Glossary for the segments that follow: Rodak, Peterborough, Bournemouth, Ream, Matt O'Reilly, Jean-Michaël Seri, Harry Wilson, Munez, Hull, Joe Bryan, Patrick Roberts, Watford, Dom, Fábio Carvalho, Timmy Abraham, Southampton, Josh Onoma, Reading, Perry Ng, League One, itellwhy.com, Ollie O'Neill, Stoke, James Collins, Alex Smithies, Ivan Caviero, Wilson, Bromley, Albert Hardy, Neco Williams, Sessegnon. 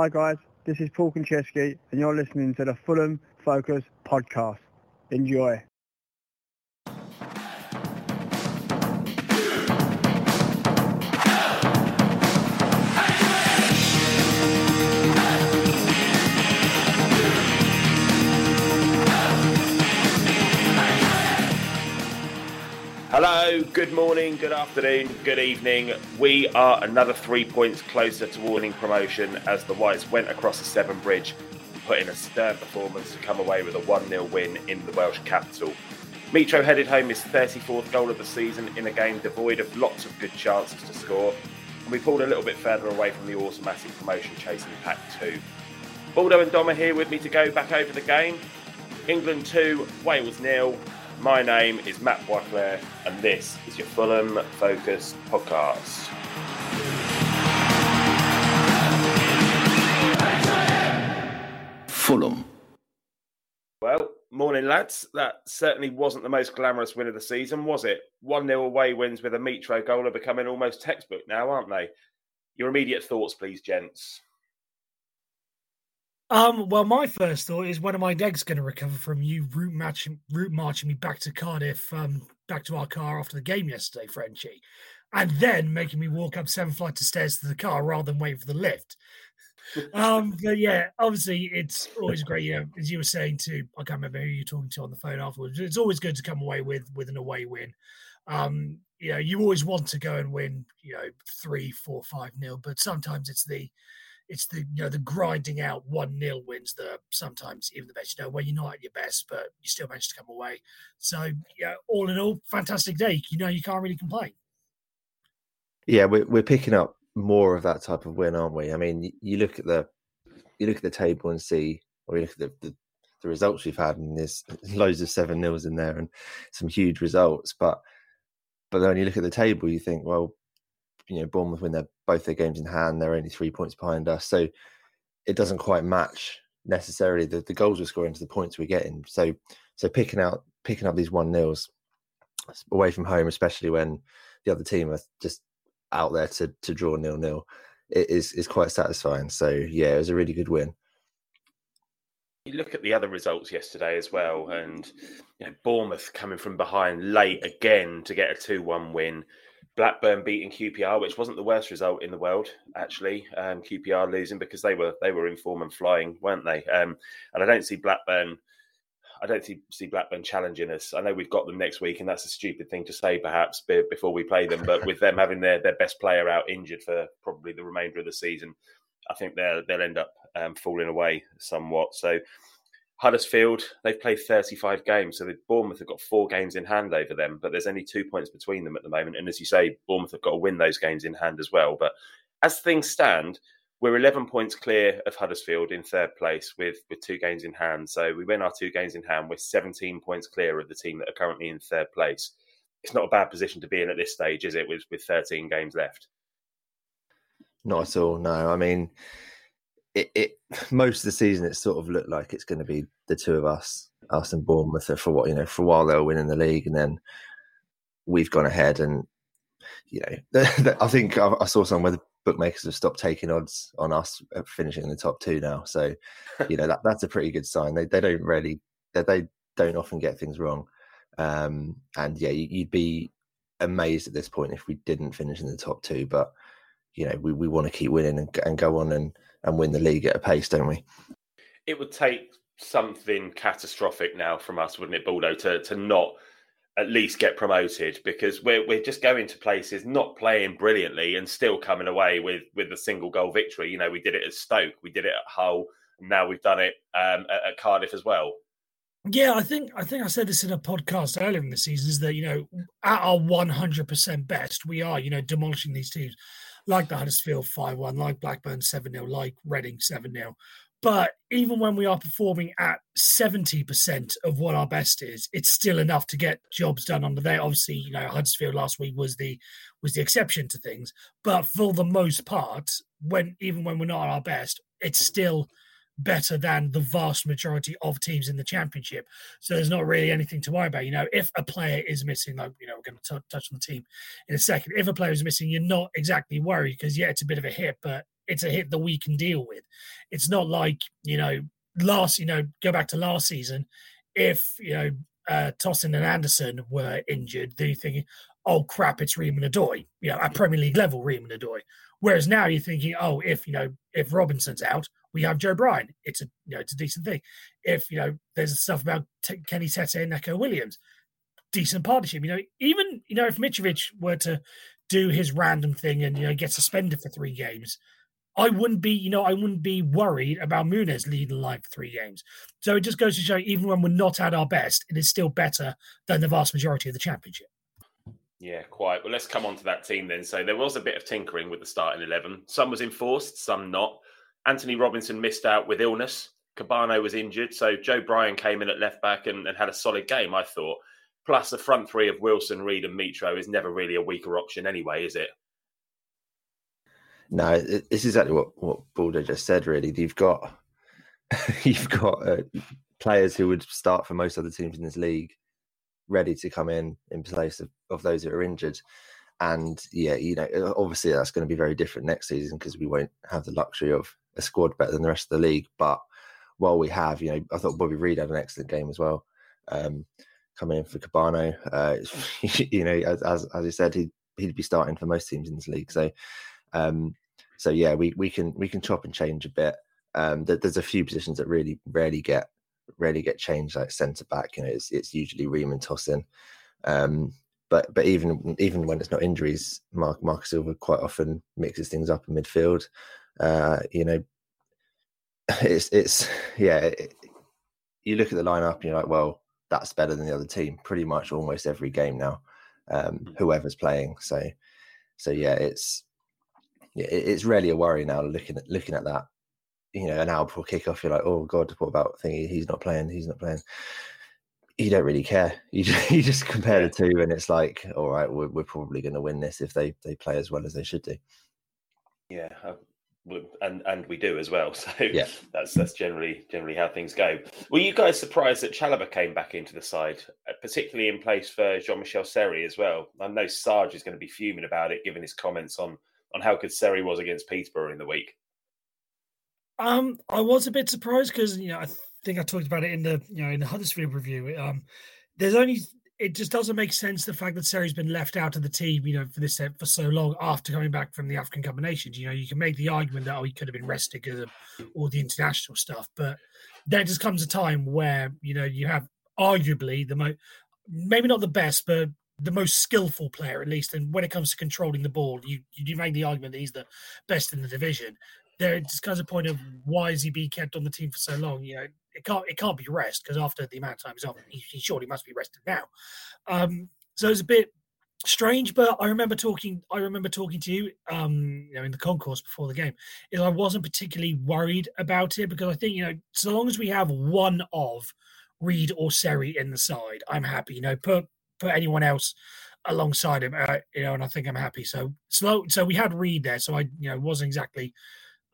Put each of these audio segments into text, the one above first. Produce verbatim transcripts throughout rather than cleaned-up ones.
Hi guys, this is Paul Konchesky and you're listening to the Fulham Focus Podcast. Enjoy. Hello, good morning, good afternoon, good evening. We are another three points closer to winning promotion as the Whites went across the Severn Bridge, put in a stern performance to come away with a one nil win in the Welsh capital. Mitro headed home his thirty-fourth goal of the season in a game devoid of lots of good chances to score, and we pulled a little bit further away from the automatic promotion chase in Pack two. Baldo and Dom are here with me to go back over the game. England two, Wales nil. My name is Matt Boisclair, and this is your Fulham Focus Podcast. Fulham. Well, morning lads. That certainly wasn't the most glamorous win of the season, was it? one nil away wins with a Mitro goal are becoming almost textbook now, aren't they? Your immediate thoughts, please, gents. Um, well, my first thought is, when are my legs going to recover from you route marching, route marching me back to Cardiff, um, back to our car after the game yesterday, Frenchie, and then making me walk up seven flights of stairs to the car rather than wait for the lift? um, but yeah, obviously it's always great, you know, as you were saying to, I can't remember who you were talking to on the phone afterwards, it's always good to come away with, with an away win. Um, you know, you always want to go and win, you know, three, four, five nil, but sometimes it's the It's the you know the grinding out one nil wins that are sometimes even the best, you know, when you're not at your best, but you still manage to come away. So yeah, all in all, fantastic day. You know, you can't really complain. Yeah, we're we're picking up more of that type of win, aren't we? I mean, you look at the you look at the table and see, or you look at the the, the results we've had, and there's loads of seven nils in there and some huge results. But but then when you look at the table, you think, well, you know, Bournemouth win their both their games in hand. They're only three points behind us, so it doesn't quite match necessarily the, the goals we're scoring to the points we're getting. So, so picking out picking up these one nils away from home, especially when the other team are just out there to to draw nil nil, it is is quite satisfying. So, yeah, it was a really good win. You look at the other results yesterday as well, and you know, Bournemouth coming from behind late again to get a two one win. Blackburn beating Q P R, which wasn't the worst result in the world, actually. Um, Q P R losing because they were they were in form and flying, weren't they? Um, and I don't see Blackburn, I don't see, see Blackburn challenging us. I know we've got them next week, and that's a stupid thing to say, perhaps, before we play them. But with them having their, their best player out injured for probably the remainder of the season, I think they'll they'll end up um, falling away somewhat. So Huddersfield, they've played thirty-five games, so the Bournemouth have got four games in hand over them, but there's only two points between them at the moment. And as you say, Bournemouth have got to win those games in hand as well. But as things stand, we're eleven points clear of Huddersfield in third place with, with two games in hand. So we win our two games in hand, we're seventeen points clear of the team that are currently in third place. It's not a bad position to be in at this stage, is it, with, with thirteen games left? Not at all, no. I mean... It, it most of the season it sort of looked like it's going to be the two of us, us and Bournemouth for what you know for a while they were winning the league, and then we've gone ahead and you know I think I saw some where the bookmakers have stopped taking odds on us finishing in the top two now. So you know that that's a pretty good sign. They they don't really they, they don't often get things wrong, um, and yeah, you'd be amazed at this point if we didn't finish in the top two. But you know we, we want to keep winning and, and go on and. and win the league at a pace, don't we? It would take something catastrophic now from us, wouldn't it, Baldo, to, to not at least get promoted, because we're we're just going to places, not playing brilliantly and still coming away with, with a single goal victory. You know, we did it at Stoke, we did it at Hull, and now we've done it um, at, at Cardiff as well. Yeah, I think I think I said this in a podcast earlier in the season, is that, you know, at our one hundred percent best, we are, you know, demolishing these teams. Like the Huddersfield five one, like Blackburn seven nil, like Reading seven nil. But even when we are performing at seventy percent of what our best is, it's still enough to get jobs done under there. Obviously, you know, Huddersfield last week was the was the exception to things. But for the most part, when even when we're not at our best, it's still better than the vast majority of teams in the Championship. So there's not really anything to worry about. You know, if a player is missing, like, you know, we're going to t- touch on the team in a second. If a player is missing, you're not exactly worried because, yeah, it's a bit of a hit, but it's a hit that we can deal with. It's not like, you know, last, you know, go back to last season, if, you know, uh, Tosin and Anderson were injured, they're thinking, oh, crap, it's Ream and Adoy, you know, at Premier League level, Ream and Adoy. Whereas now you're thinking, oh, if, you know, if Robinson's out, we have Joe Bryan. It's a, you know, it's a decent thing. If, you know, there's stuff about T- Kenny Tete and Neco Williams, decent partnership. You know, even, you know, if Mitrovic were to do his random thing and, you know, get suspended for three games, I wouldn't be, you know, I wouldn't be worried about Munez leading the line for three games. So it just goes to show, even when we're not at our best, it is still better than the vast majority of the Championship. Yeah, quite. Well, let's come on to that team then. So there was a bit of tinkering with the starting eleven. Some was enforced, some not. Anthony Robinson missed out with illness. Cabano was injured. So Joe Bryan came in at left back and, and had a solid game, I thought. Plus the front three of Wilson, Reed and Mitro is never really a weaker option anyway, is it? No, it's exactly what, what Baldo just said, really. You've got you've got uh, players who would start for most other teams in this league ready to come in in place of, of those that are injured. And, yeah, you know, obviously that's going to be very different next season because we won't have the luxury of a squad better than the rest of the league. But while we have, you know, I thought Bobby Reid had an excellent game as well. Um, coming in for Cabano, uh, you know, as as, as he said, he'd, he'd be starting for most teams in this league. So, um, so yeah, we, we can we can chop and change a bit. Um, there, there's a few positions that really rarely get rarely get changed, like centre back. You know, it's it's usually Ream and Tosin. Um, but but even even when it's not injuries, Mark Marcus Silva quite often mixes things up in midfield. Uh, you know, it's it's yeah. It, you look at the lineup and you're like, well, that's better than the other team pretty much almost every game now, um, whoever's playing. So, so yeah, it's it's really a worry now looking at, looking at that. You know, an hour before kickoff, you're like, oh, God, what about thingy? He's not playing, he's not playing. You don't really care. You just, you just compare the two and it's like, all right, we're, we're probably going to win this if they, they play as well as they should do. Yeah, I- And and we do as well, so yeah. that's that's generally generally how things go. Were you guys surprised that Chalobah came back into the side, particularly in place for Jean-Michaël Seri as well? I know Sarge is going to be fuming about it, given his comments on, on how good Seri was against Peterborough in the week. Um, I was a bit surprised because you know I think I talked about it in the you know in the Huddersfield review. Um, there's only it just doesn't make sense the fact that Seri's been left out of the team, you know, for this for so long after coming back from the African Cup of Nations. You know, you can make the argument that, oh, he could have been rested because of all the international stuff. But there just comes a time where, you know, you have arguably the most, maybe not the best, but the most skillful player, at least. And when it comes to controlling the ball, you, you make the argument that he's the best in the division. There just comes a point of why is he being kept on the team for so long? You know, it can't it can't be rest because after the amount of time he's off, he, he surely must be rested now. Um, so it's a bit strange, but I remember talking. I remember talking to you, um, you know, in the concourse before the game. Is I wasn't particularly worried about it because I think you know, so long as we have one of Reed or Seri in the side, I'm happy. You know, put put anyone else alongside him, uh, you know, and I think I'm happy. So slow. So we had Reed there, so I you know wasn't exactly.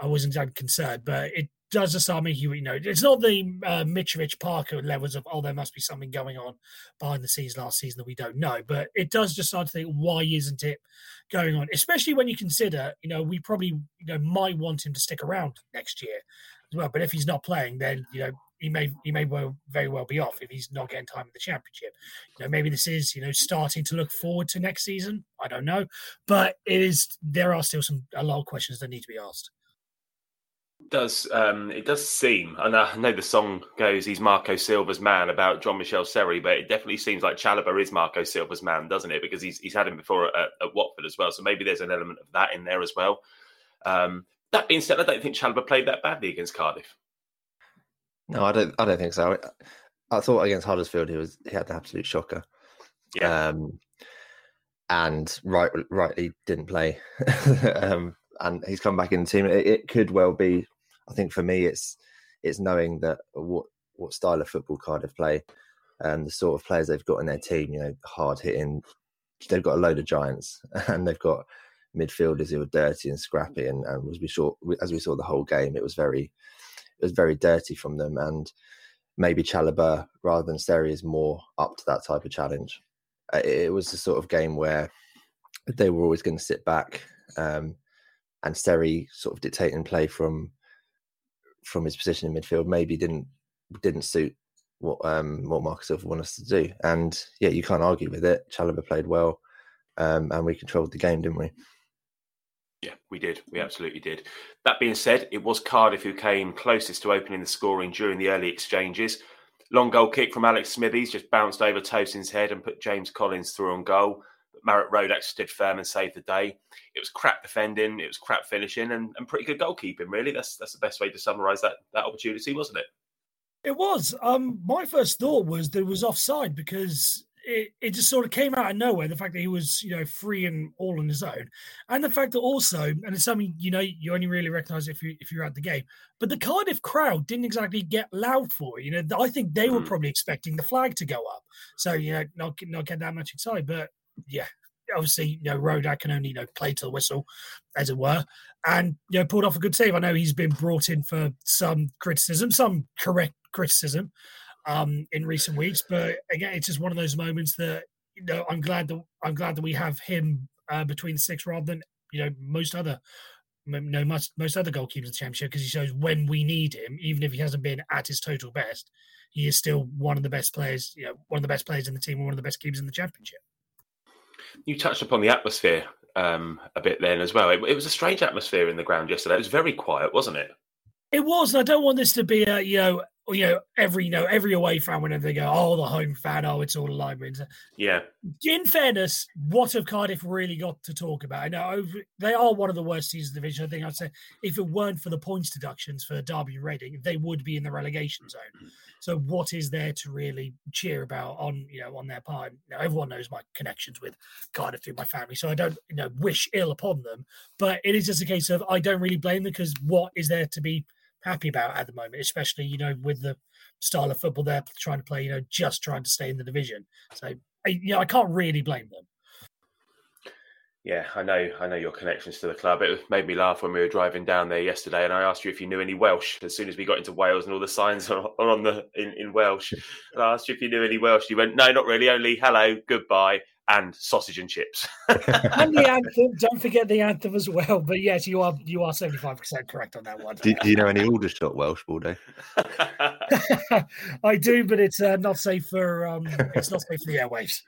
I wasn't exactly concerned, but it does just start making you, you know, it's not the uh, Mitrovic Parker levels of, oh, there must be something going on behind the scenes last season that we don't know. But it does just start to think, why isn't it going on? Especially when you consider, you know, we probably you know, might want him to stick around next year as well. But if he's not playing, then, you know, he may he may well, very well be off if he's not getting time in the Championship. You know, maybe this is, you know, starting to look forward to next season. I don't know. But it is, there are still some, a lot of questions that need to be asked. Does um, it does seem, and I know the song goes, he's Marco Silva's man about Jean-Michaël Seri, but it definitely seems like Chalobah is Marco Silva's man, doesn't it? Because he's he's had him before at, at Watford as well, so maybe there's an element of that in there as well. Um, that being said, I don't think Chalobah played that badly against Cardiff. No, I don't. I don't think so. I, I thought against Huddersfield he was he had an absolute shocker. Yeah, um, and right, rightly didn't play, um, and he's come back in the team. It, it could well be. I think for me, it's it's knowing that what, what style of football Cardiff play and the sort of players they've got in their team, you know, hard-hitting. They've got a load of giants and they've got midfielders who are dirty and scrappy. And, and as, we saw, as we saw the whole game, it was very it was very dirty from them. And maybe Chalobah, rather than Seri, is more up to that type of challenge. It was the sort of game where they were always going to sit back, um, and Seri sort of dictating play from from his position in midfield maybe didn't didn't suit what um, what Marcus Silva wanted us to do. And yeah, you can't argue with it. Chalobah played well, um, and we controlled the game, didn't we? Yeah, we did. We absolutely did. That being said, it was Cardiff who came closest to opening the scoring during the early exchanges. Long goal kick from Alex Smithies just bounced over Tosin's head and put James Collins through on goal. But Marek Rodak stood firm and saved the day. It was crap defending, it was crap finishing, and, and pretty good goalkeeping, really. That's that's the best way to summarise that that opportunity, wasn't it? It was. Um, my first thought was that it was offside because it, it just sort of came out of nowhere, the fact that he was, you know, free and all on his own. And the fact that also, and it's something, you know, you only really recognise if, you, if you're at the game, but the Cardiff crowd didn't exactly get loud for it. You know, I think they were probably expecting the flag to go up. So, you know, not, not get that much excited. But, yeah, obviously, you know, Rodak can only, you know, play to the whistle, as it were. And, you know, pulled off a good save. I know he's been brought in for some criticism, some correct criticism um, in recent weeks, but again, it's just one of those moments that, you know, I'm glad that I'm glad that we have him uh, between six rather than, you know, most other you know, most most other goalkeepers in the championship, because he shows when we need him, even if he hasn't been at his total best, he is still one of the best players, you know, one of the best players in the team, one of the best keepers in the championship. You touched upon the atmosphere um, a bit then as well. It, it was a strange atmosphere in the ground yesterday. It was very quiet, wasn't it? It was, and I don't want this to be a, you know, you know, every you know, every away fan, whenever they go, oh, the home fan, oh, it's all alive. Yeah. In fairness, what have Cardiff really got to talk about? I know they are one of the worst teams in the division. I think I'd say if it weren't for the points deductions for Derby Reading, they would be in the relegation zone. So what is there to really cheer about on, you know, on their part? Now, everyone knows my connections with Cardiff through my family, so I don't, you know, wish ill upon them. But it is just a case of I don't really blame them, because what is there to be happy about at the moment, especially, you know, with the style of football they're trying to play, you know, just trying to stay in the division. So, you know, I can't really blame them. Yeah, I know I know your connections to the club. It made me laugh when we were driving down there yesterday, and I asked you if you knew any Welsh as soon as we got into Wales, and all the signs are on the in, in Welsh. And I asked you if you knew any Welsh. You went, no, not really, only hello, goodbye, and sausage and chips. And the anthem. Don't forget the anthem as well. But yes, you are you are seventy-five percent correct on that one. Do, do you know any Aldershot Welsh, Baldo? I do, but it's uh, not safe for um, it's not safe for the airwaves.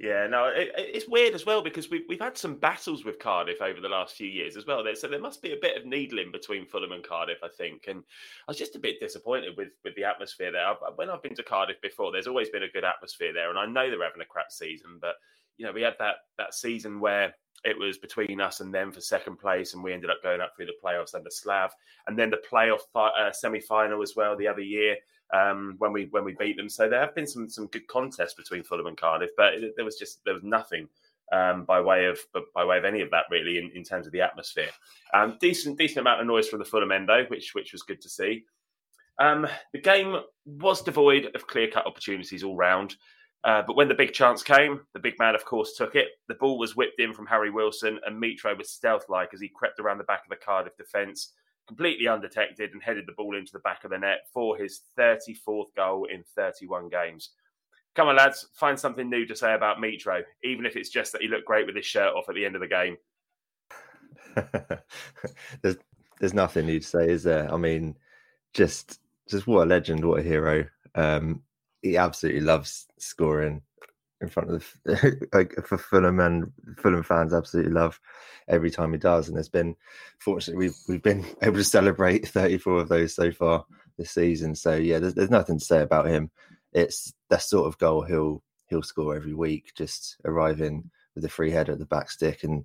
Yeah, no, it, it's weird as well, because we've, we've had some battles with Cardiff over the last few years as well. So there must be a bit of needling between Fulham and Cardiff, I think. And I was just a bit disappointed with, with the atmosphere there. I've, when I've been to Cardiff before, there's always been a good atmosphere there. And I know they're having a crap season, but, you know, we had that, that season where it was between us and them for second place, and we ended up going up through the playoffs under Slav. And then the playoff uh, semi-final as well the other year. Um, when we when we beat them, so there have been some some good contests between Fulham and Cardiff, but it, there was just there was nothing um, by way of by way of any of that really in, in terms of the atmosphere. Um, decent decent amount of noise from the Fulham end though, which which was good to see. Um, the game was devoid of clear cut opportunities all round, uh, but when the big chance came, the big man of course took it. The ball was whipped in from Harry Wilson, and Mitro was stealth like as he crept around the back of the Cardiff defence, completely undetected, and headed the ball into the back of the net for his thirty-fourth goal in thirty-one games. Come on, lads, find something new to say about Mitro, even if it's just that he looked great with his shirt off at the end of the game. there's, there's nothing new to say, is there? I mean, just just what a legend, what a hero. Um, he absolutely loves scoring in front of the, like, for Fulham, and Fulham fans absolutely love every time he does. And there's been, fortunately, we've we've been able to celebrate thirty-four of those so far this season. So yeah, there's, there's nothing to say about him. It's that sort of goal he'll he'll score every week, just arriving with a free header at the back stick and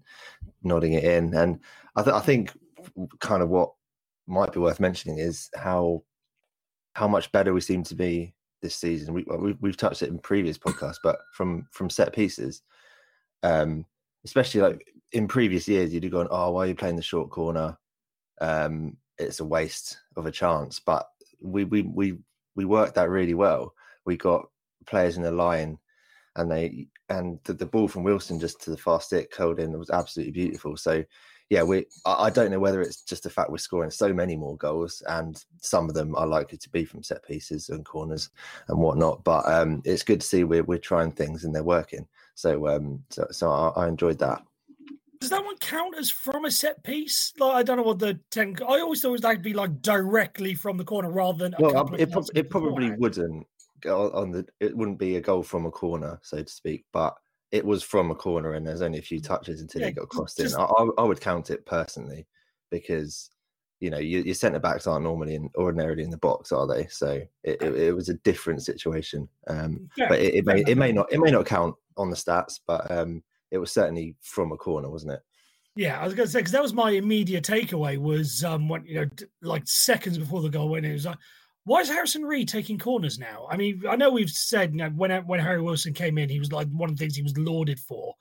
nodding it in. And I, th- I think kind of what might be worth mentioning is how how much better we seem to be this season. We, we, we've touched it in previous podcasts, but from, from set pieces, um, especially like in previous years, you'd have gone, oh, why are you playing the short corner? Um, it's a waste of a chance. But we, we, we, we worked that really well. We got players in the line, and they, and the, the ball from Wilson just to the fast stick curled in. It was absolutely beautiful. So yeah, we, I, I don't know whether it's just the fact we're scoring so many more goals, and some of them are likely to be from set pieces and corners and whatnot. But um, it's good to see we're we're trying things and they're working. So um, so, so I, I enjoyed that. Does that one count as from a set piece? Like, I don't know what the ten. I always thought that'd be like directly from the corner rather than. Well, um, it, pro- it probably wouldn't. On the, it wouldn't be a goal from a corner, so to speak, but it was from a corner, and there's only a few touches until yeah, it got crossed just, in. I, I would count it personally because you know you, your centre backs aren't normally in, ordinarily in the box, are they? So it, it, it was a different situation, um, yeah, but it, it may it may not it may not count on the stats, but um, it was certainly from a corner, wasn't it? Yeah, I was going to say because that was my immediate takeaway was um, when you know like seconds before the goal went, it was like. Why is Harrison Reed taking corners now? I mean, I know we've said you know, when when Harry Wilson came in, he was like one of the things he was lauded for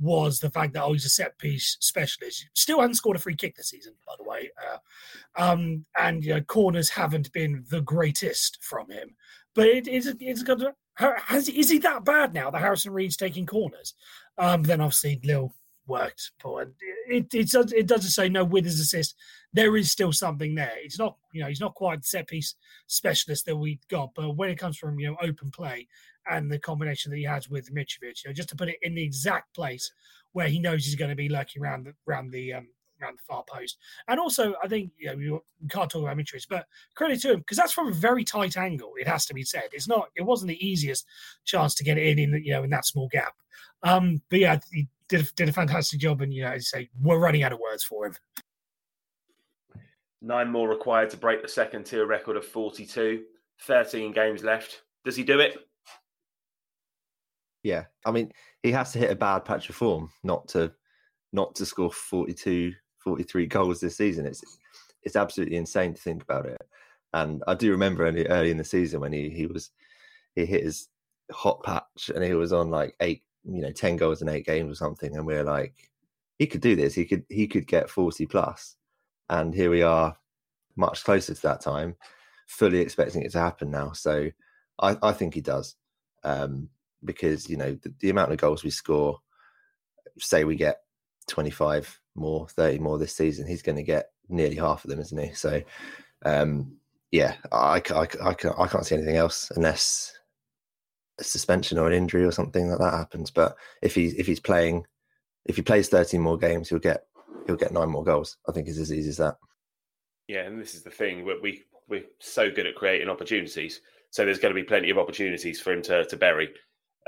was the fact that oh, he's a set piece specialist. Still hasn't scored a free kick this season, by the way. Uh, um, and you know, corners haven't been the greatest from him. But it, it's it's got to, has is he that bad now that Harrison Reed's taking corners? Um, then obviously Lil worked for it. It, it, does, it doesn't say no with his assist. There is still something there. It's not, you know, he's not quite the set piece specialist that we got, but when it comes from, you know, open play and the combination that he has with Mitrovic, you know, just to put it in the exact place where he knows he's going to be lurking around the, around the, um, around the far post. And also, I think, you know, we can't talk about Mitrovic, but credit to him because that's from a very tight angle. It has to be said. It's not, it wasn't the easiest chance to get it in, in the, you know, in that small gap. Um, but yeah, he did, did a fantastic job. And, you know, as I say, we're running out of words for him. Nine more required to break the second tier record of forty-two. thirteen games left. Does he do it? Yeah. I mean, he has to hit a bad patch of form not to not to score forty-two, forty-three goals this season. It's it's absolutely insane to think about it. And I do remember early, early in the season when he, he was he hit his hot patch and he was on like eight, you know, ten goals in eight games or something. And we were like, he could do this. He could he could get forty plus. And here we are, much closer to that time, fully expecting it to happen now. So I, I think he does um, because, you know, the, the amount of goals we score, say we get twenty-five more, thirty more this season, he's going to get nearly half of them, isn't he? So, um, yeah, I, I, I, I can't see anything else unless a suspension or an injury or something like that happens. But if he, if he's playing, if he plays thirteen more games, he'll get... he'll get nine more goals. I think it's as easy as that. Yeah, and this is the thing. We, we're so good at creating opportunities. So there's going to be plenty of opportunities for him to, to bury.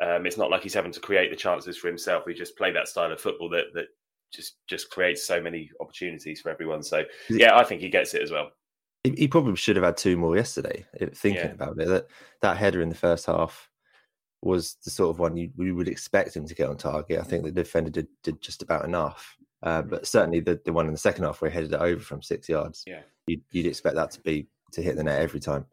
Um, it's not like he's having to create the chances for himself. We just play that style of football that that just, just creates so many opportunities for everyone. So, yeah, I think he gets it as well. He, he probably should have had two more yesterday, thinking yeah. about it. That, that header in the first half was the sort of one you, we would expect him to get on target. I think the defender did, did just about enough. Uh, but certainly the, the one in the second half where he headed it over from six yards, yeah, you'd, you'd expect that to be to hit the net every time.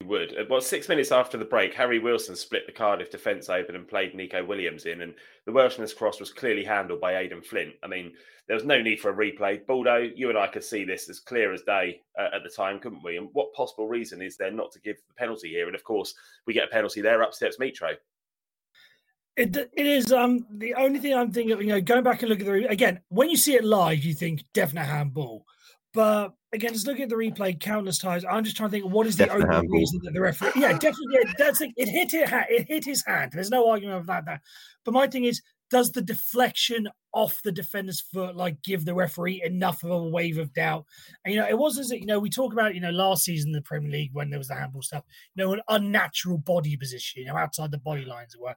You would. Well, six minutes after the break, Harry Wilson split the Cardiff defence open and played Neco Williams in, and the Welshman's cross was clearly handled by Aden Flint. I mean, there was no need for a replay. Baldo, you and I could see this as clear as day uh, at the time, couldn't we? And what possible reason is there not to give the penalty here? And of course, we get a penalty there. Up steps Mitro. It it is um the only thing I'm thinking of, you know, going back and looking at the replay, again, when you see it live, you think definite handball. But again, just looking at the replay countless times, I'm just trying to think what is the definite only handball. Reason that the referee yeah, definitely yeah, that's it, it hit it it hit his hand. There's no argument of that, that. But my thing is, does the deflection off the defender's foot like give the referee enough of a wave of doubt? And you know, it wasn't, you know, we talk about, you know, last season in the Premier League when there was the handball stuff, you know, an unnatural body position, you know, outside the body lines it were.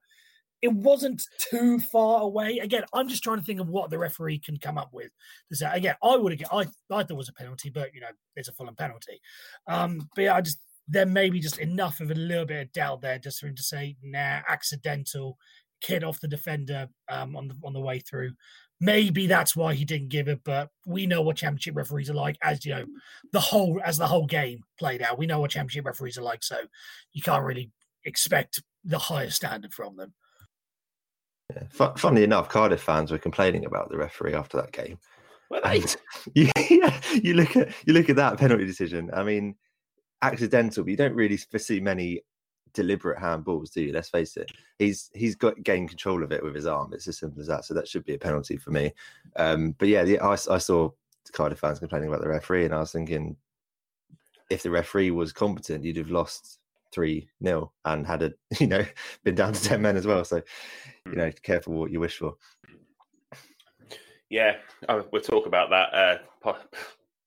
It wasn't too far away. Again, I'm just trying to think of what the referee can come up with. So again, I would have. I, I thought it was a penalty, but you know, it's a Fulham penalty. Um, but yeah, I just there may be just enough of a little bit of doubt there, just for him to say, "Nah, accidental, kid off the defender um, on the on the way through." Maybe that's why he didn't give it. But we know what Championship referees are like, as you know, the whole as the whole game played out. We know what Championship referees are like, so you can't really expect the highest standard from them. Yeah. F- funnily enough, Cardiff fans were complaining about the referee after that game. Well, and you, yeah, you look at you look at that penalty decision. I mean, accidental, but you don't really foresee many deliberate handballs, do you? Let's face it. He's he's got gained control of it with his arm. It's as simple as that. So that should be a penalty for me. Um, but yeah, the, I, I saw Cardiff fans complaining about the referee, and I was thinking, if the referee was competent, you'd have lost three nil and had a you know been down to ten men as well. So you know, careful what you wish for. Yeah, we'll talk about that uh,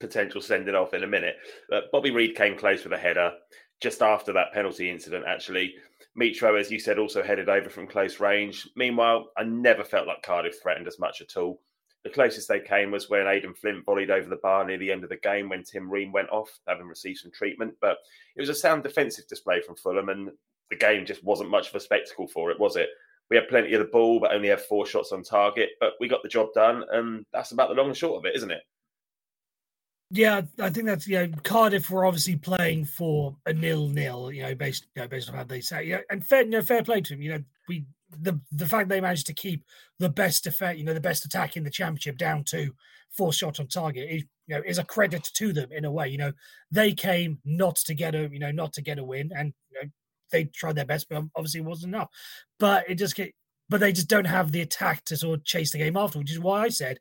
potential sending off in a minute. But Bobby Reid came close with a header just after that penalty incident, actually. Mitro, as you said, also headed over from close range. Meanwhile, I never felt like Cardiff threatened as much at all. The closest they came was when Aden Flint volleyed over the bar near the end of the game when Tim Ream went off, having received some treatment. But it was a sound defensive display from Fulham, and the game just wasn't much of a spectacle for it, was it? We had plenty of the ball, but only had four shots on target. But we got the job done, and that's about the long and short of it, isn't it? Yeah, I think that's, you know, Cardiff were obviously playing for a nil-nil, you know, based you know, based on how they say, you know, and fair, you know, fair play to them. You know, we the the fact they managed to keep the best effect, you know, the best attack in the championship down to four shots on target is, you know, is a credit to them in a way. You know, they came not to get a, you know, not to get a win, and you know, they tried their best, but obviously it wasn't enough. But it just get, but they just don't have the attack to sort of chase the game after, which is why I said,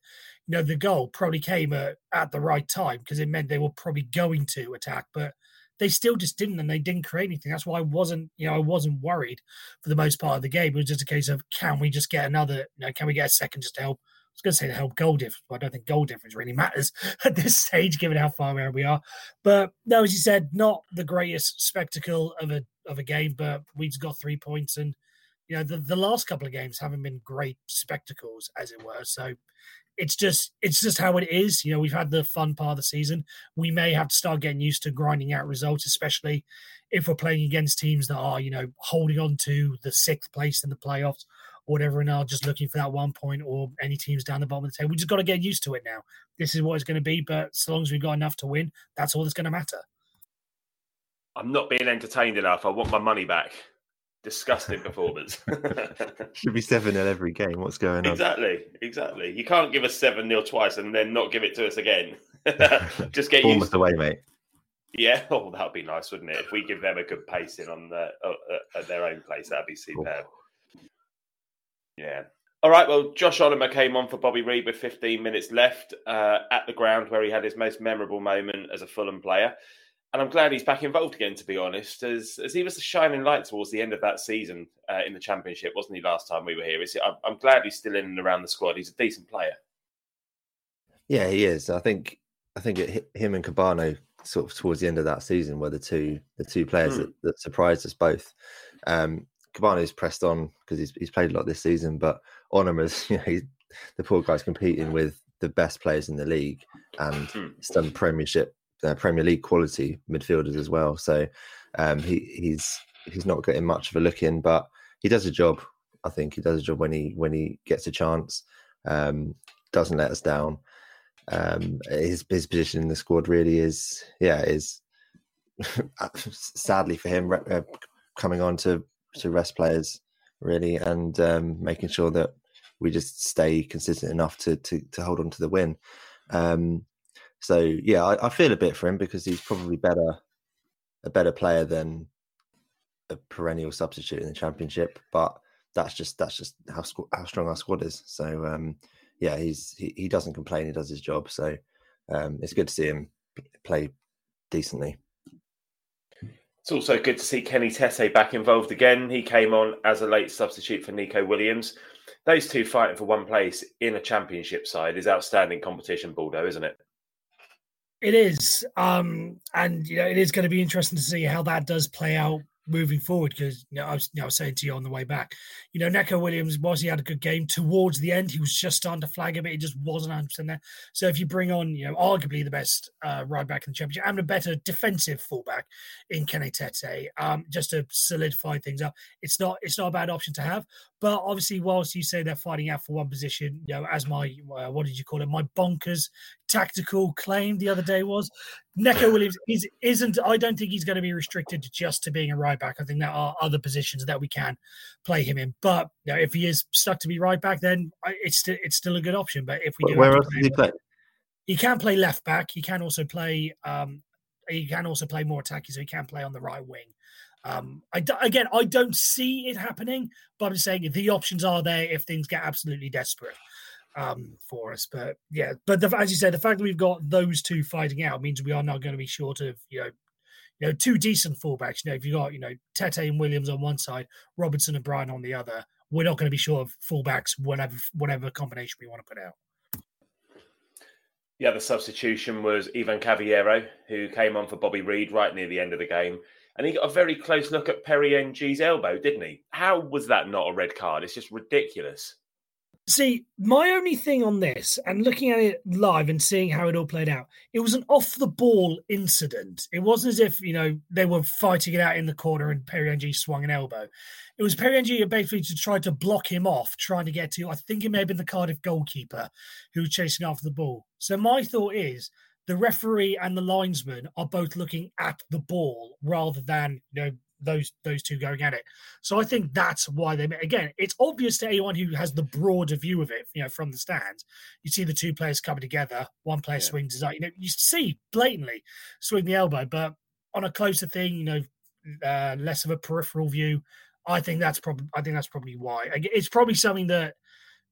you know, the goal probably came at, at the right time, because it meant they were probably going to attack, but they still just didn't, and they didn't create anything. That's why I wasn't, you know, I wasn't worried for the most part of the game. It was just a case of, can we just get another, you know, can we get a second just to help? I was going to say to help goal difference, but I don't think goal difference really matters at this stage, given how far out we are. But no, as you said, not the greatest spectacle of a of a game, but we've got three points and, you know, the, the last couple of games haven't been great spectacles, as it were. So it's just it's just how it is. You know, we've had the fun part of the season. We may have to start getting used to grinding out results, especially if we're playing against teams that are, you know, holding on to the sixth place in the playoffs or whatever, and are just looking for that one point, or any teams down the bottom of the table. We just got to get used to it now. This is what it's going to be, but so long as we've got enough to win, that's all that's going to matter. I'm not being entertained enough. I want my money back. Disgusting performance. Should be seven nil every game. What's going on? Exactly, exactly. You can't give us seven nil twice and then not give it to us again. Just get Bournemouth used to away, mate. Yeah, oh, that'd be nice, wouldn't it? If we give them a good pacing on the, uh, at their own place, that'd be superb. Cool. Yeah. All right, well, Josh Onoma came on for Bobby Reid with fifteen minutes left uh, at the ground, where he had his most memorable moment as a Fulham player. And I'm glad he's back involved again, to be honest, as, as he was the shining light towards the end of that season uh, in the Championship, wasn't he, last time we were here? Is he, I'm, I'm glad he's still in and around the squad. He's a decent player. Yeah, he is. I think I think it hit him and Cabano sort of towards the end of that season were the two the two players mm. that, that surprised us both. Um, Cabano's pressed on because he's he's played a lot this season, but Onoma's, you know, he's, the poor guy's competing with the best players in the league, and mm. he's done Premiership. Uh, Premier League quality midfielders as well, so um, he, he's he's not getting much of a look in, but he does a job. I think he does a job when he when he gets a chance. Um, doesn't let us down. Um, his his position in the squad really is yeah is sadly for him uh, coming on to, to rest players really, and um, making sure that we just stay consistent enough to to, to hold on to the win. Um, So yeah, I, I feel a bit for him because he's probably better, a better player than a perennial substitute in the Championship. But that's just that's just how how strong our squad is. So um, yeah, he's he, he doesn't complain. He does his job. So um, it's good to see him play decently. It's also good to see Kenny Tete back involved again. He came on as a late substitute for Neco Williams. Those two fighting for one place in a Championship side is outstanding competition, Baldo, isn't it? It is, um, and you know, it is going to be interesting to see how that does play out moving forward. Because you know, I was, you know, I was saying to you on the way back, you know, Neco Williams, whilst he had a good game towards the end, he was just starting to flag a bit. He just wasn't one hundred percent there. So if you bring on, you know, arguably the best uh, right back in the Championship and a better defensive fullback in Kenny Tete, um, just to solidify things up, it's not it's not a bad option to have. But obviously, whilst you say they're fighting out for one position, you know, as my, uh, what did you call it, my bonkers tactical claim the other day was, Neco Williams is, isn't, I don't think he's going to be restricted just to being a right back. I think there are other positions that we can play him in. But you know, if he is stuck to be right back, then it's, st- it's still a good option. But if we do... Where else does he play? He can play left back. He can also play, um, he can also play more attacking, so he can play on the right wing. Um, I d- again, I don't see it happening, but I'm saying the options are there if things get absolutely desperate um, for us. But yeah, but the, as you said, the fact that we've got those two fighting out means we are not going to be short of, you know, you know, two decent fullbacks. You know, if you got, you know, Tete and Williams on one side, Robertson and Bryan on the other, we're not going to be short of fullbacks, whatever whatever combination we want to put out. The other substitution was Ivan Caviero, who came on for Bobby Reid right near the end of the game. And he got a very close look at Perry Ng's elbow, didn't he? How was that not a red card? It's just ridiculous. See, my only thing on this, and looking at it live and seeing how it all played out, it was an off-the-ball incident. It wasn't as if, you know, they were fighting it out in the corner and Perry Ng swung an elbow. It was Perry Ng basically to try to block him off, trying to get to, I think it may have been the Cardiff goalkeeper who was chasing after the ball. So my thought is, the referee and the linesman are both looking at the ball rather than, you know, those those two going at it. So I think that's why they met. Again, it's obvious to anyone who has the broader view of it, you know, from the stand. You see the two players coming together, one player yeah. swings his, you know, you see blatantly swing the elbow, but on a closer thing, you know, uh, less of a peripheral view, I think that's probably I think that's probably why. It's probably something that,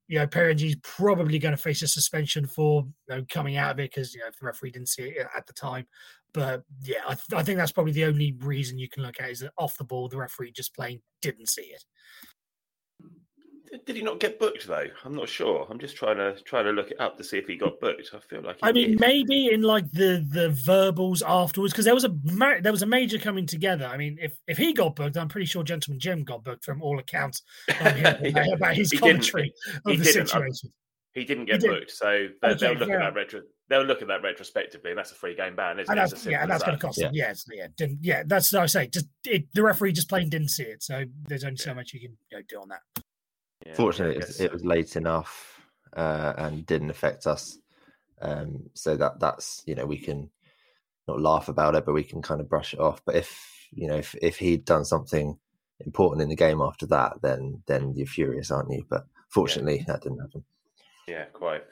you know, Perry Ng's probably going to face a suspension for, you know, coming out of it because, you know, the referee didn't see it at the time. But, yeah, I, th- I think that's probably the only reason you can look at it, is that off the ball, the referee just plain didn't see it. Did he not get booked, though? I'm not sure. I'm just trying to trying to look it up to see if he got booked. I feel like I mean, did. Maybe in, like, the, the verbals afterwards, because there was a ma- there was a major coming together. I mean, if, if he got booked, I'm pretty sure Gentleman Jim got booked from all accounts um, yeah, yeah. about his he commentary didn't. of he the didn't. situation. He didn't get he booked, did. so they'll, okay, they'll look fair. at that retro. They'll look at that retrospectively, and that's a free game ban, isn't it? Yeah, that's going to cost them. Yeah, yeah, yeah, yeah. That's what I say. Just it, the referee just plain didn't see it, so there's only so much you can, you know, do on that. Yeah, Fortunately, it was, it was late enough uh, and didn't affect us. Um, so that that's you know we can not laugh about it, but we can kind of brush it off. But if you know if, if he'd done something important in the game after that, then then you're furious, aren't you? But fortunately, yeah. that didn't happen. Yeah, quite.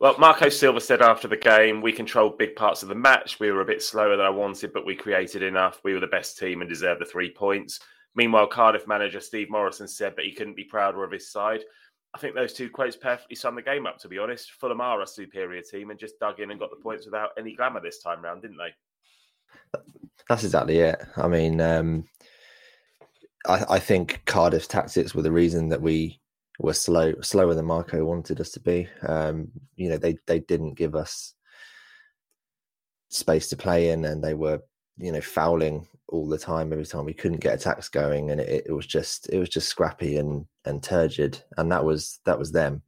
Well, Marco Silva said after the game, we controlled big parts of the match. We were a bit slower than I wanted, but we created enough. We were the best team and deserved the three points. Meanwhile, Cardiff manager Steve Morrison said that he couldn't be prouder of his side. I think those two quotes perfectly sum the game up, to be honest. Fulham are a superior team and just dug in and got the points without any glamour this time round, didn't they? That's exactly it. I mean, um, I, I think Cardiff's tactics were the reason that we were slow, slower than Marco wanted us to be. Um, you know, they they didn't give us space to play in, and they were, you know, fouling all the time. Every time we couldn't get attacks going, and it, it was just it was just scrappy and and turgid, and that was that was them,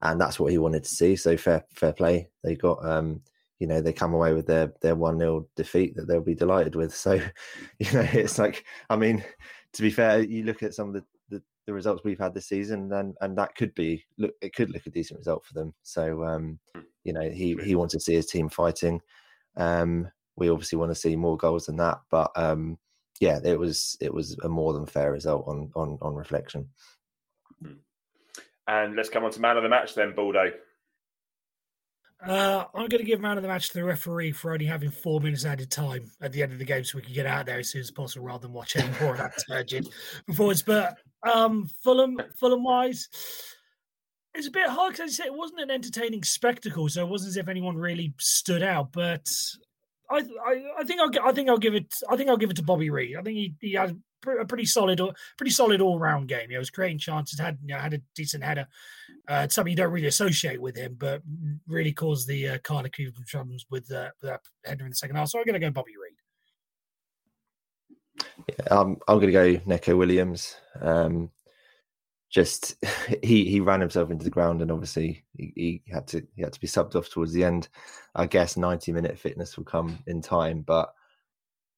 and that's what he wanted to see. So fair fair play. They got um, you know, they come away with their their one nil defeat that they'll be delighted with. So, you know, it's like, I mean, to be fair, you look at some of the the results we've had this season, and and that could be look it could look a decent result for them. So um you know he he wants to see his team fighting. Um we obviously want to see more goals than that, but um yeah it was it was a more than fair result on on on reflection. And let's come on to man of the match then, Baldo. Uh, I'm going to give man of the match to the referee for only having four minutes added time at the end of the game so we can get out of there as soon as possible rather than watch any more of that turgid performance. But um, Fulham, Fulham-wise, it's a bit hard because, as I said, it wasn't an entertaining spectacle, so it wasn't as if anyone really stood out. But I, I, I think I'll, I think I'll give it. I think I'll give it to Bobby Reid. I think he, he had a pretty solid, pretty solid all-round game. He was creating chances, had you know, had a decent header. Uh, it's something you don't really associate with him, but really caused the uh, Cardiff problems with uh, that header in the second half. So I'm going to go Bobby Reid. Yeah, um, I'm going to go Neco Williams. Um, just he he ran himself into the ground, and obviously he, he had to he had to be subbed off towards the end. I guess ninety minute fitness will come in time, but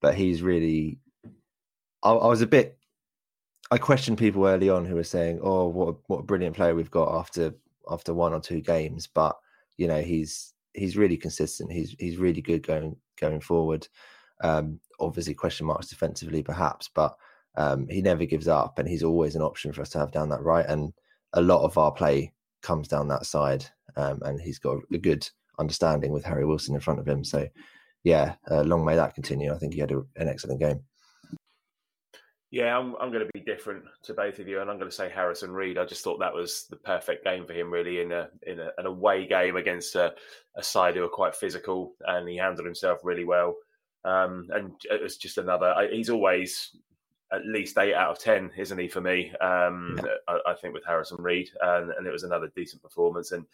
but he's really. I was a bit. I questioned people early on who were saying, "Oh, what a, what a brilliant player we've got after after one or two games." But you know, he's he's really consistent. He's he's really good going going forward. Um, obviously, question marks defensively, perhaps, but um, he never gives up, and he's always an option for us to have down that right. And a lot of our play comes down that side, um, and he's got a good understanding with Harry Wilson in front of him. So, yeah, uh, long may that continue. I think he had a, an excellent game. Yeah, I'm, I'm going to be different to both of you, and I'm going to say Harrison Reed. I just thought that was the perfect game for him, really, in a in a, an away game against a, a side who are quite physical, and he handled himself really well. Um, and it was just another. He's always at least eight out of ten, isn't he, for me? Um, yeah. I, I think with Harrison Reed, and, and it was another decent performance. And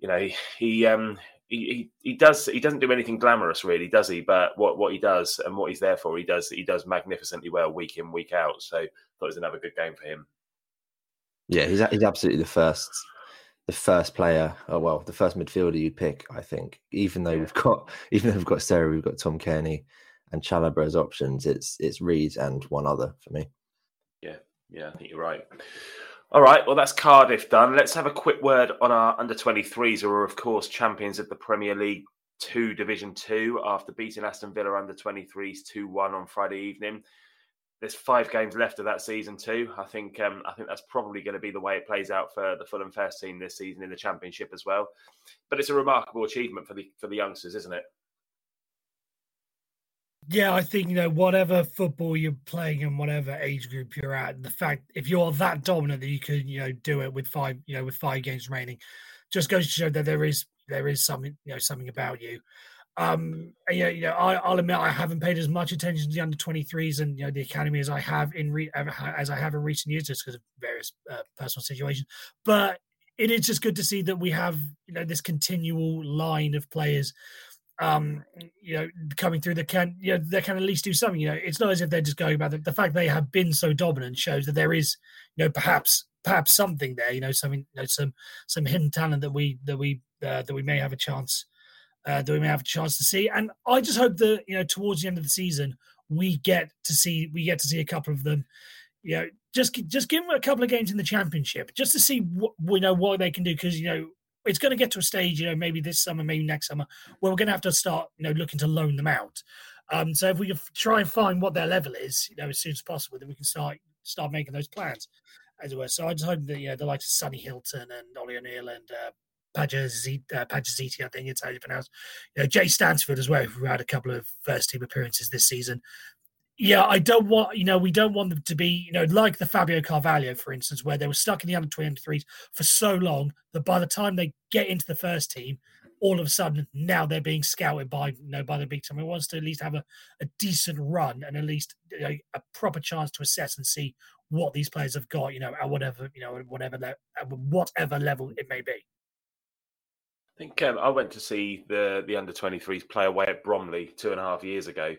you know, he um, he, he he does he doesn't do anything glamorous, really, does he? But what, what he does and what he's there for, he does he does magnificently well week in, week out. So I thought it was another good game for him. Yeah, he's he's absolutely the first the first player, oh well, the first midfielder you'd pick, I think. Even though yeah. we've got even though we've got Seri, we've got Tom Kearney and Chalobah as options, it's it's Reed and one other for me. Yeah, yeah, I think you're right. All right, well, that's Cardiff done. Let's have a quick word on our under twenty-threes, who are, of course, champions of the Premier League two Division two after beating Aston Villa under twenty-threes two one on Friday evening. There's five games left of that season too. I think um, I think that's probably going to be the way it plays out for the Fulham first team this season in the Championship as well. But it's a remarkable achievement for the for the youngsters, isn't it? Yeah, I think, you know, whatever football you're playing and whatever age group you're at, the fact if you're that dominant that you can, you know, do it with five, you know, with five games remaining, just goes to show that there is there is something, you know, something about you. Um, and, you know, you know I, I'll admit I haven't paid as much attention to the under twenty-threes and, you know, the academy as I have in re- as I have in recent years, just because of various uh, personal situations. But it is just good to see that we have, you know, this continual line of players. Um, you know, coming through, they can, you know, they can at least do something. You know, it's not as if they're just going about it. The fact they have been so dominant shows that there is, you know, perhaps, perhaps something there. You know, something, you know, some, some hidden talent that we, that we, uh, that we may have a chance, uh, that we may have a chance to see. And I just hope that, you know, towards the end of the season, we get to see, we get to see a couple of them. You know, just, just give them a couple of games in the Championship just to see what, you know, what they can do, because, you know, it's going to get to a stage, you know, maybe this summer, maybe next summer, where we're going to have to start, you know, looking to loan them out. Um, so if we can try and find what their level is, you know, as soon as possible, then we can start start making those plans, as it were. So I just hope that, you know, the likes of Sonny Hilton and Ollie O'Neill and uh, Pajaziti, uh, I think it's how you pronounce, you know, Jay Stansford as well, who had a couple of first-team appearances this season. Yeah, I don't want, you know, we don't want them to be, you know, like the Fábio Carvalho, for instance, where they were stuck in the under twenty-threes for so long that by the time they get into the first team, all of a sudden now they're being scouted by, you know, by the big team. It wants to at least have a, a decent run and at least, you know, a proper chance to assess and see what these players have got, you know, at whatever, you know, at whatever, le- at whatever level it may be. I think um, I went to see the the under twenty-threes play away at Bromley two and a half years ago.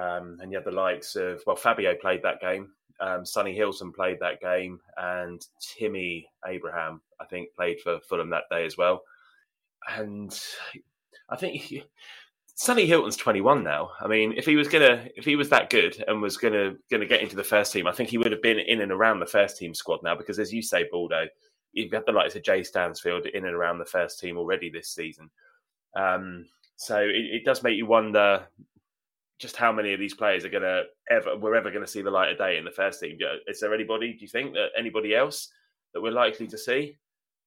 Um, and you had the likes of, well, Fabio played that game, um, Sonny Hilton played that game, and Timmy Abraham, I think, played for Fulham that day as well. And I think Sonny Hilton's twenty-one now. I mean, if he was gonna, if he was that good and was gonna gonna get into the first team, I think he would have been in and around the first team squad now. Because as you say, Baldo, you've had the likes of Jay Stansford in and around the first team already this season. Um, so it, it does make you wonder. Just how many of these players are going to ever, we're ever going to see the light of day in the first team. Is there anybody, do you think, that anybody else that we're likely to see?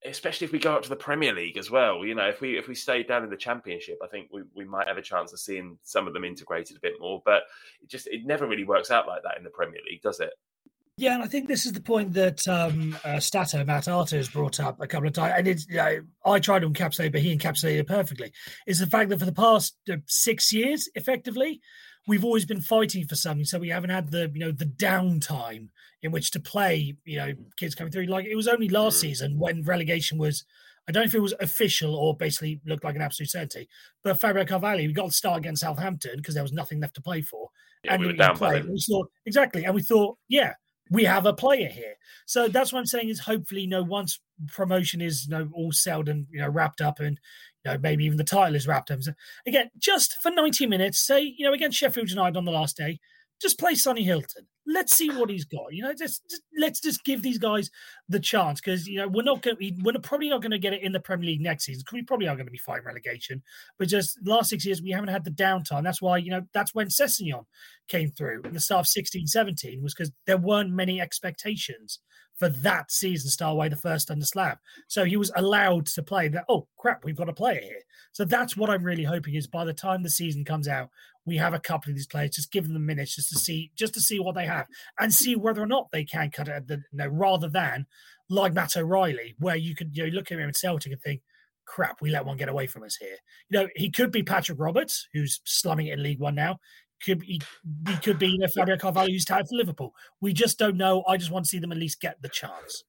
Especially if we go up to the Premier League as well. You know, if we if we stay down in the Championship, I think we, we might have a chance of seeing some of them integrated a bit more. But it just, it never really works out like that in the Premier League, does it? Yeah, and I think this is the point that um, uh, Stato, Matt Arter, has brought up a couple of times. And it's, you know, I tried to encapsulate, but he encapsulated it perfectly. It's the fact that for the past uh, six years, effectively, we've always been fighting for something. So we haven't had the, you know, the downtime in which to play, you know, kids coming through. Like, it was only last season when relegation was, I don't know if it was official or basically looked like an absolute certainty. But Fábio Carvalho, we got to start against Southampton because there was nothing left to play for. Yeah, and we were down by them. We thought, exactly. And we thought, yeah. we have a player here. So that's what I'm saying is hopefully, you know, once promotion is, you know, all settled and, you know, wrapped up and, you know, maybe even the title is wrapped up. So again, just for ninety minutes, say, you know, against Sheffield United on the last day, just play Sonny Hilton. Let's see what he's got. You know, just, just let's just give these guys the chance because, you know, we're not going to, we're probably not going to get it in the Premier League next season because we probably are going to be fighting relegation. But just last six years, we haven't had the downtime. That's why, you know, that's when Sessegnon came through in the start of sixteen seventeen was because there weren't many expectations for that season, start away the first under slab. So he was allowed to play that. Oh, crap, we've got a player here. So that's what I'm really hoping is by the time the season comes out, we have a couple of these players, just give them minutes just to see just to see what they have and see whether or not they can cut it at the, you know, rather than like Matt O'Reilly, where you could, you know, look at him at Celtic and think, crap, we let one get away from us here. You know, he could be Patrick Roberts, who's slumming it in League One now. Could be, he could be, you know, Fábio Carvalho, who's tied for Liverpool. We just don't know. I just want to see them at least get the chance.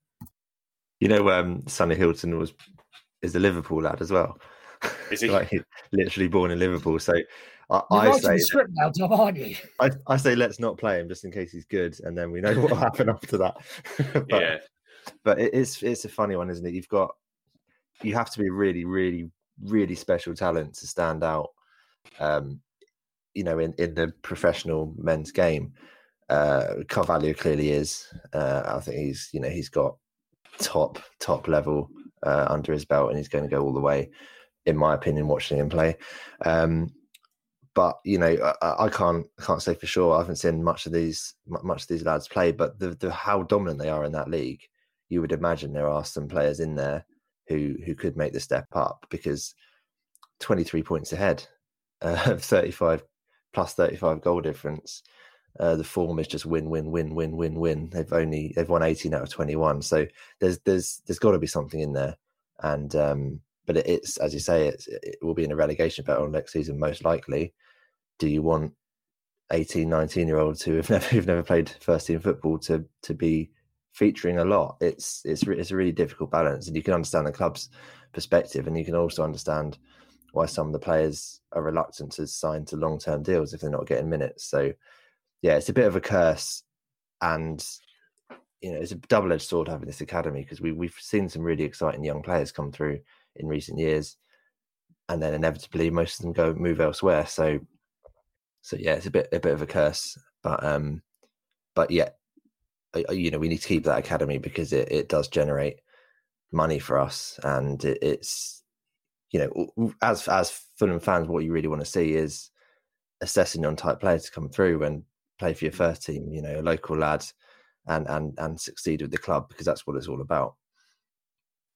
You know, um, Sonny Hilton was is a Liverpool lad as well. Is he? Like, he's literally born in Liverpool. So I, I say, strip now, Dom, aren't you? I, I say let's not play him just in case he's good, and then we know what will happen after that. But, yeah, but it is it's a funny one, isn't it? You've got you have to be really, really, really special talent to stand out. Um, you know, in, in the professional men's game, uh, Carvalho clearly is. Uh, I think he's you know he's got top top level uh, under his belt, and he's going to go all the way. In my opinion, watching him play. Um, but, you know, I, I can't can't say for sure. I haven't seen much of these much of these lads play, but the, the how dominant they are in that league, you would imagine there are some players in there who, who could make the step up, because twenty-three points ahead of uh, thirty-five, plus thirty-five goal difference. Uh, the form is just win, win, win, win, win, win. They've only they've won eighteen out of twenty-one. So there's there's there's got to be something in there. And, um, But it's, as you say, it's, it will be in a relegation battle next season, most likely. Do you want eighteen, nineteen-year-olds who have never, who've never played first-team football to to be featuring a lot? It's it's it's a really difficult balance, and you can understand the club's perspective, and you can also understand why some of the players are reluctant to sign to long-term deals if they're not getting minutes. So, yeah, it's a bit of a curse, and you know, it's a double-edged sword having this academy, because we we've seen some really exciting young players come through in recent years, and then inevitably most of them go move elsewhere. So, so yeah, it's a bit a bit of a curse, but um, but yeah, you know, we need to keep that academy, because it, it does generate money for us, and it, it's you know, as as Fulham fans, what you really want to see is a Sessegnon type player to come through and play for your first team, you know, a local lad, and and and succeed with the club, because that's what it's all about.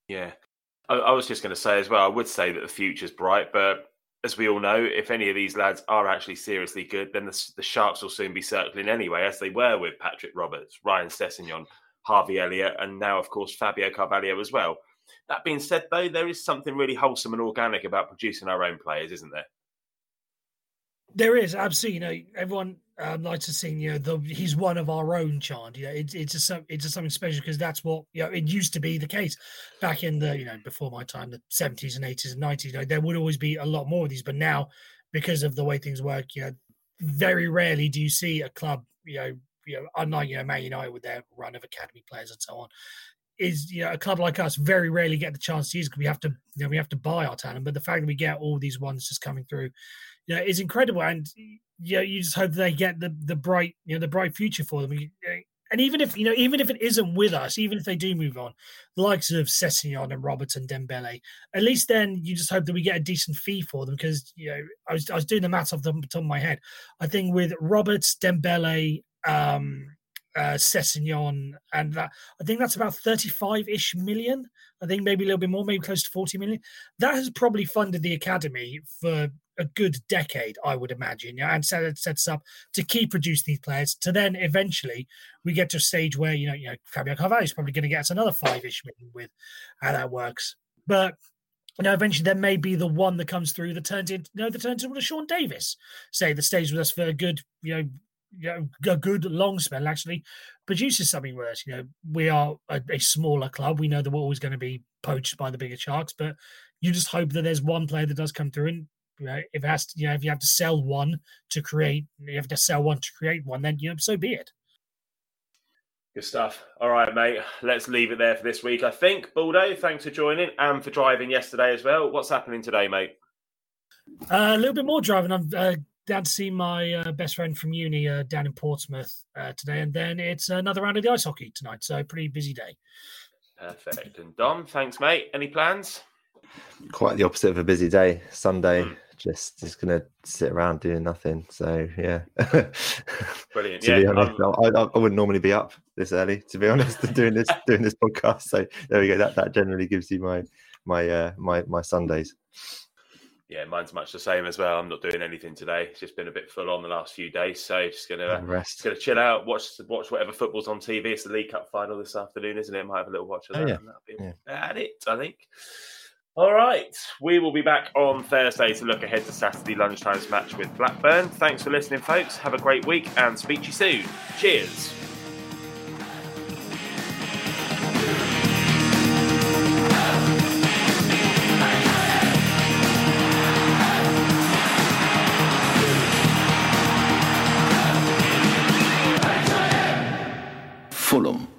Yeah. I was just going to say as well, I would say that the future's bright, but as we all know, if any of these lads are actually seriously good, then the, the Sharks will soon be circling anyway, as they were with Patrick Roberts, Ryan Sessegnon, Harvey Elliott, and now, of course, Fábio Carvalho as well. That being said, though, there is something really wholesome and organic about producing our own players, isn't there? There is, absolutely. You know, everyone um, likes to sing, you know, the, he's one of our own chant. You know, it, it's just some, it's just something special, because that's what, you know, it used to be the case back in the, you know, before my time, the seventies and eighties and nineties. You know, there would always be a lot more of these, but now, because of the way things work, you know, very rarely do you see a club, you know, you know, unlike, you know, Man United with their run of academy players and so on. Is, you know, a club like us very rarely get the chance to use, because we have to, you know, we have to buy our talent. But the fact that we get all these ones just coming through, you know, is incredible. And you know, you just hope that they get the, the bright, you know, the bright future for them. And even if, you know, even if it isn't with us, even if they do move on, the likes of Sessegnon and Roberts and Dembele, at least then you just hope that we get a decent fee for them, because, you know, I was I was doing the maths off the top of my head. I think with Roberts, Dembele, um, Uh, Sessegnon, and that, I think that's about thirty-five-ish million. I think maybe a little bit more, maybe close to forty million. That has probably funded the academy for a good decade, I would imagine, and set, sets up to keep producing these players, to then eventually we get to a stage where, you know, you know, Fábio Carvalho is probably going to get us another five-ish million with how that works. But you know, eventually there may be the one that comes through that turns into, you know, that turns into Sean Davis, say, that stays with us for a good, you know, You know, a good long spell actually produces something worse. You know, we are a, a smaller club. We know that we're always going to be poached by the bigger Sharks, but you just hope that there's one player that does come through. And you know, if it has to, you know, if you have to sell one to create, you have to sell one to create one. Then you know, so be it. Good stuff. All right, mate. Let's leave it there for this week, I think. Baldo, thanks for joining and for driving yesterday as well. What's happening today, mate? Uh, a little bit more driving. I'm. Uh, Down to see my uh, best friend from uni uh, down in Portsmouth uh, today, and then it's another round of the ice hockey tonight. So pretty busy day. Perfect. And Dom, thanks, mate. Any plans? Quite the opposite of a busy day. Sunday, mm. just just gonna sit around doing nothing. So yeah, brilliant. to yeah, be honest, I, I wouldn't normally be up this early, to be honest, doing this doing this podcast. So there we go. That that generally gives you my my uh, my my Sundays. Yeah, mine's much the same as well. I'm not doing anything today. It's just been a bit full on the last few days, so just gonna uh, rest, just gonna chill out, watch watch whatever football's on T V. It's the League Cup final this afternoon, isn't it? Might have a little watch of that. Oh, yeah. And that'll be yeah. about it, I think. All right, we will be back on Thursday to look ahead to Saturday lunchtime's match with Blackburn. Thanks for listening, folks. Have a great week, and speak to you soon. Cheers. Fulham.